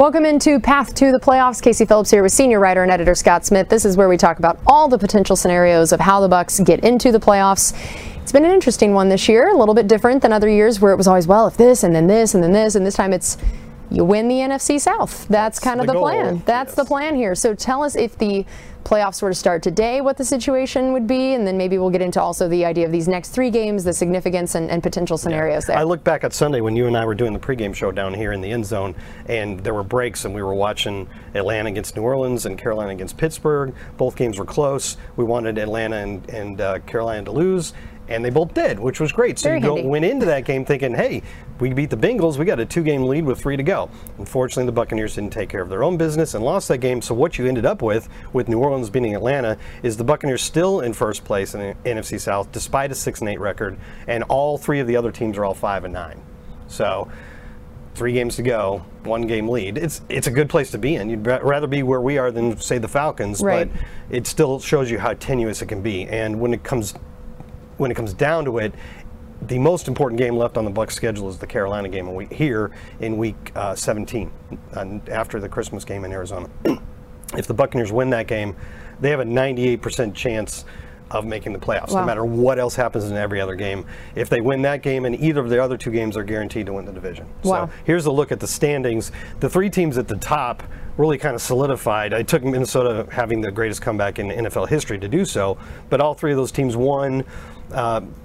Welcome into Path to the Playoffs. Casey Phillips here with senior writer and editor Scott Smith. This is where we talk about all the potential scenarios of how the Bucks get into the playoffs. It's been an interesting one this year, a little bit different than other years where it was always, well, if this and then this and then this, and this time it's you win the NFC South. That's kind of the plan. That's the plan here. So tell us, if the playoffs were to start today, what the situation would be, and then maybe we'll get into also the idea of these next three games, the significance and potential scenarios there. I look back at Sunday when you and I were doing the pregame show down here in the end zone, and there were breaks, and we were watching Atlanta against New Orleans and Carolina against Pittsburgh. Both games were close. We wanted Atlanta and Carolina to lose, and they both did, which was great. So went into that game thinking, hey, we beat the Bengals. We got a 2-game lead with 3 to go. Unfortunately, the Buccaneers didn't take care of their own business and lost that game. So what you ended up with New Orleans beating Atlanta, is the Buccaneers still in first place in the NFC South, despite a 6-8 record, and all three of the other teams are all 5-9. So 3 games to go, 1 game lead. It's a good place to be in. You'd rather be where we are than, say, the Falcons, right. But it still shows you how tenuous it can be. And when it comes down to it, the most important game left on the Bucs' schedule is the Carolina game in week 17, after the Christmas game in Arizona. If the Buccaneers win that game, they have a 98% chance of making the playoffs, wow, no matter what else happens in every other game. If they win that game and either of the other 2 games, they're guaranteed to win the division. Wow. So here's a look at the standings. The 3 teams at the top really kind of solidified. It took Minnesota having the greatest comeback in NFL history to do so, but all 3 of those teams won.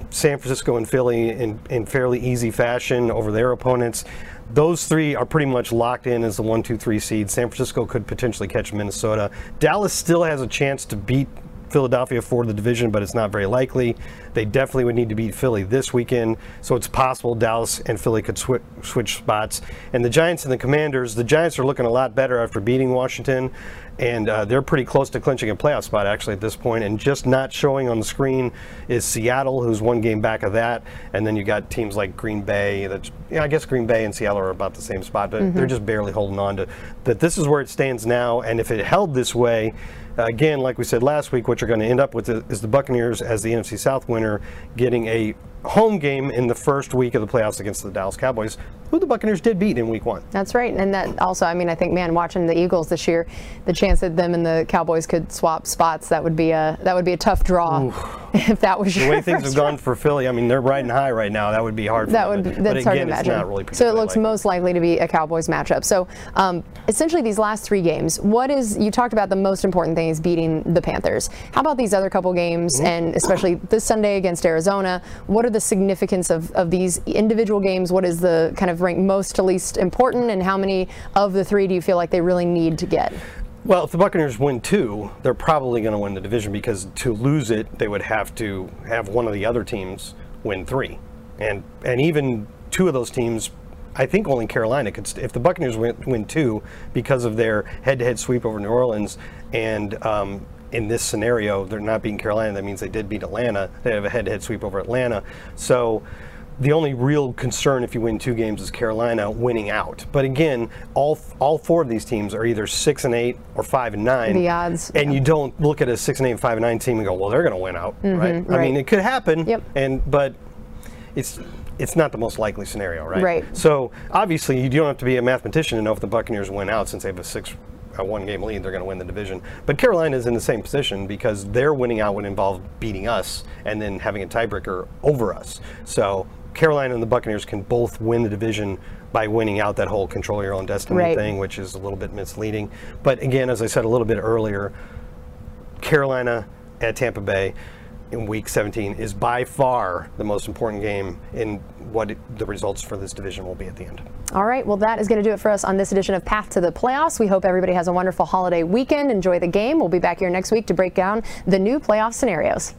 San Francisco and Philly in fairly easy fashion over their opponents. Those 3 are pretty much locked in as the 1, 2, 3 seeds. San Francisco could potentially catch Minnesota. Dallas still has a chance to beat Philadelphia for the division, but it's not very likely. They definitely would need to beat Philly this weekend, so it's possible Dallas and Philly could switch spots. And the Giants and the Commanders, the Giants are looking a lot better after beating Washington, and they're pretty close to clinching a playoff spot actually at this point, and just not showing on the screen is Seattle, who's 1 game back of that, and then you got teams like Green Bay. I guess Green Bay and Seattle are about the same spot, but they're just barely holding on to that. This is where it stands now, and if it held this way, again, like we said last week, what you're going to end up with is the Buccaneers as the NFC South winner getting a home game in the first week of the playoffs against the Dallas Cowboys, who the Buccaneers did beat in week 1. That's right. And that also, I think, watching the Eagles this year, the chance that them and the Cowboys could swap spots, that would be a tough draw. Oof. If that was the way things have gone for Philly. They're riding high right now. That would be hard for them. But again, hard to imagine. It's not really particularly. So it looks most likely to be a Cowboys matchup. So essentially these last 3 games, you talked about the most important thing is beating the Panthers. How about these other couple games, and especially this Sunday against Arizona? What are the significance of these individual games? What is the kind of rank most to least important, and how many of the 3 do you feel like they really need to get? Well, if the Buccaneers win 2, they're probably going to win the division, because to lose it, they would have to have one of the other teams win 3, and even 2 of those teams, I think only Carolina could. If the Buccaneers win 2 because of their head-to-head sweep over New Orleans, and in this scenario, they're not beating Carolina. That means they did beat Atlanta. They have a head-to-head sweep over Atlanta. So the only real concern if you win 2 games is Carolina winning out. But again, all 4 of these teams are either 6-8 or 5-9. The odds. And you don't look at a 6-8, 5-9 team and go, well, they're going to win out, right? It could happen. Yep. But it's not the most likely scenario, right? Right. So obviously, you don't have to be a mathematician to know if the Buccaneers win out, since they have a 1-game lead, they're going to win the division. But Carolina's in the same position, because their winning out would involve beating us and then having a tiebreaker over us. So Carolina and the Buccaneers can both win the division by winning out, that whole control your own destiny thing, which is a little bit misleading. But again, as I said a little bit earlier, Carolina at Tampa Bay in week 17 is by far the most important game in the results for this division will be at the end. All right, well, that is going to do it for us on this edition of Path to the Playoffs. We hope everybody has a wonderful holiday weekend. Enjoy the game. We'll be back here next week to break down the new playoff scenarios.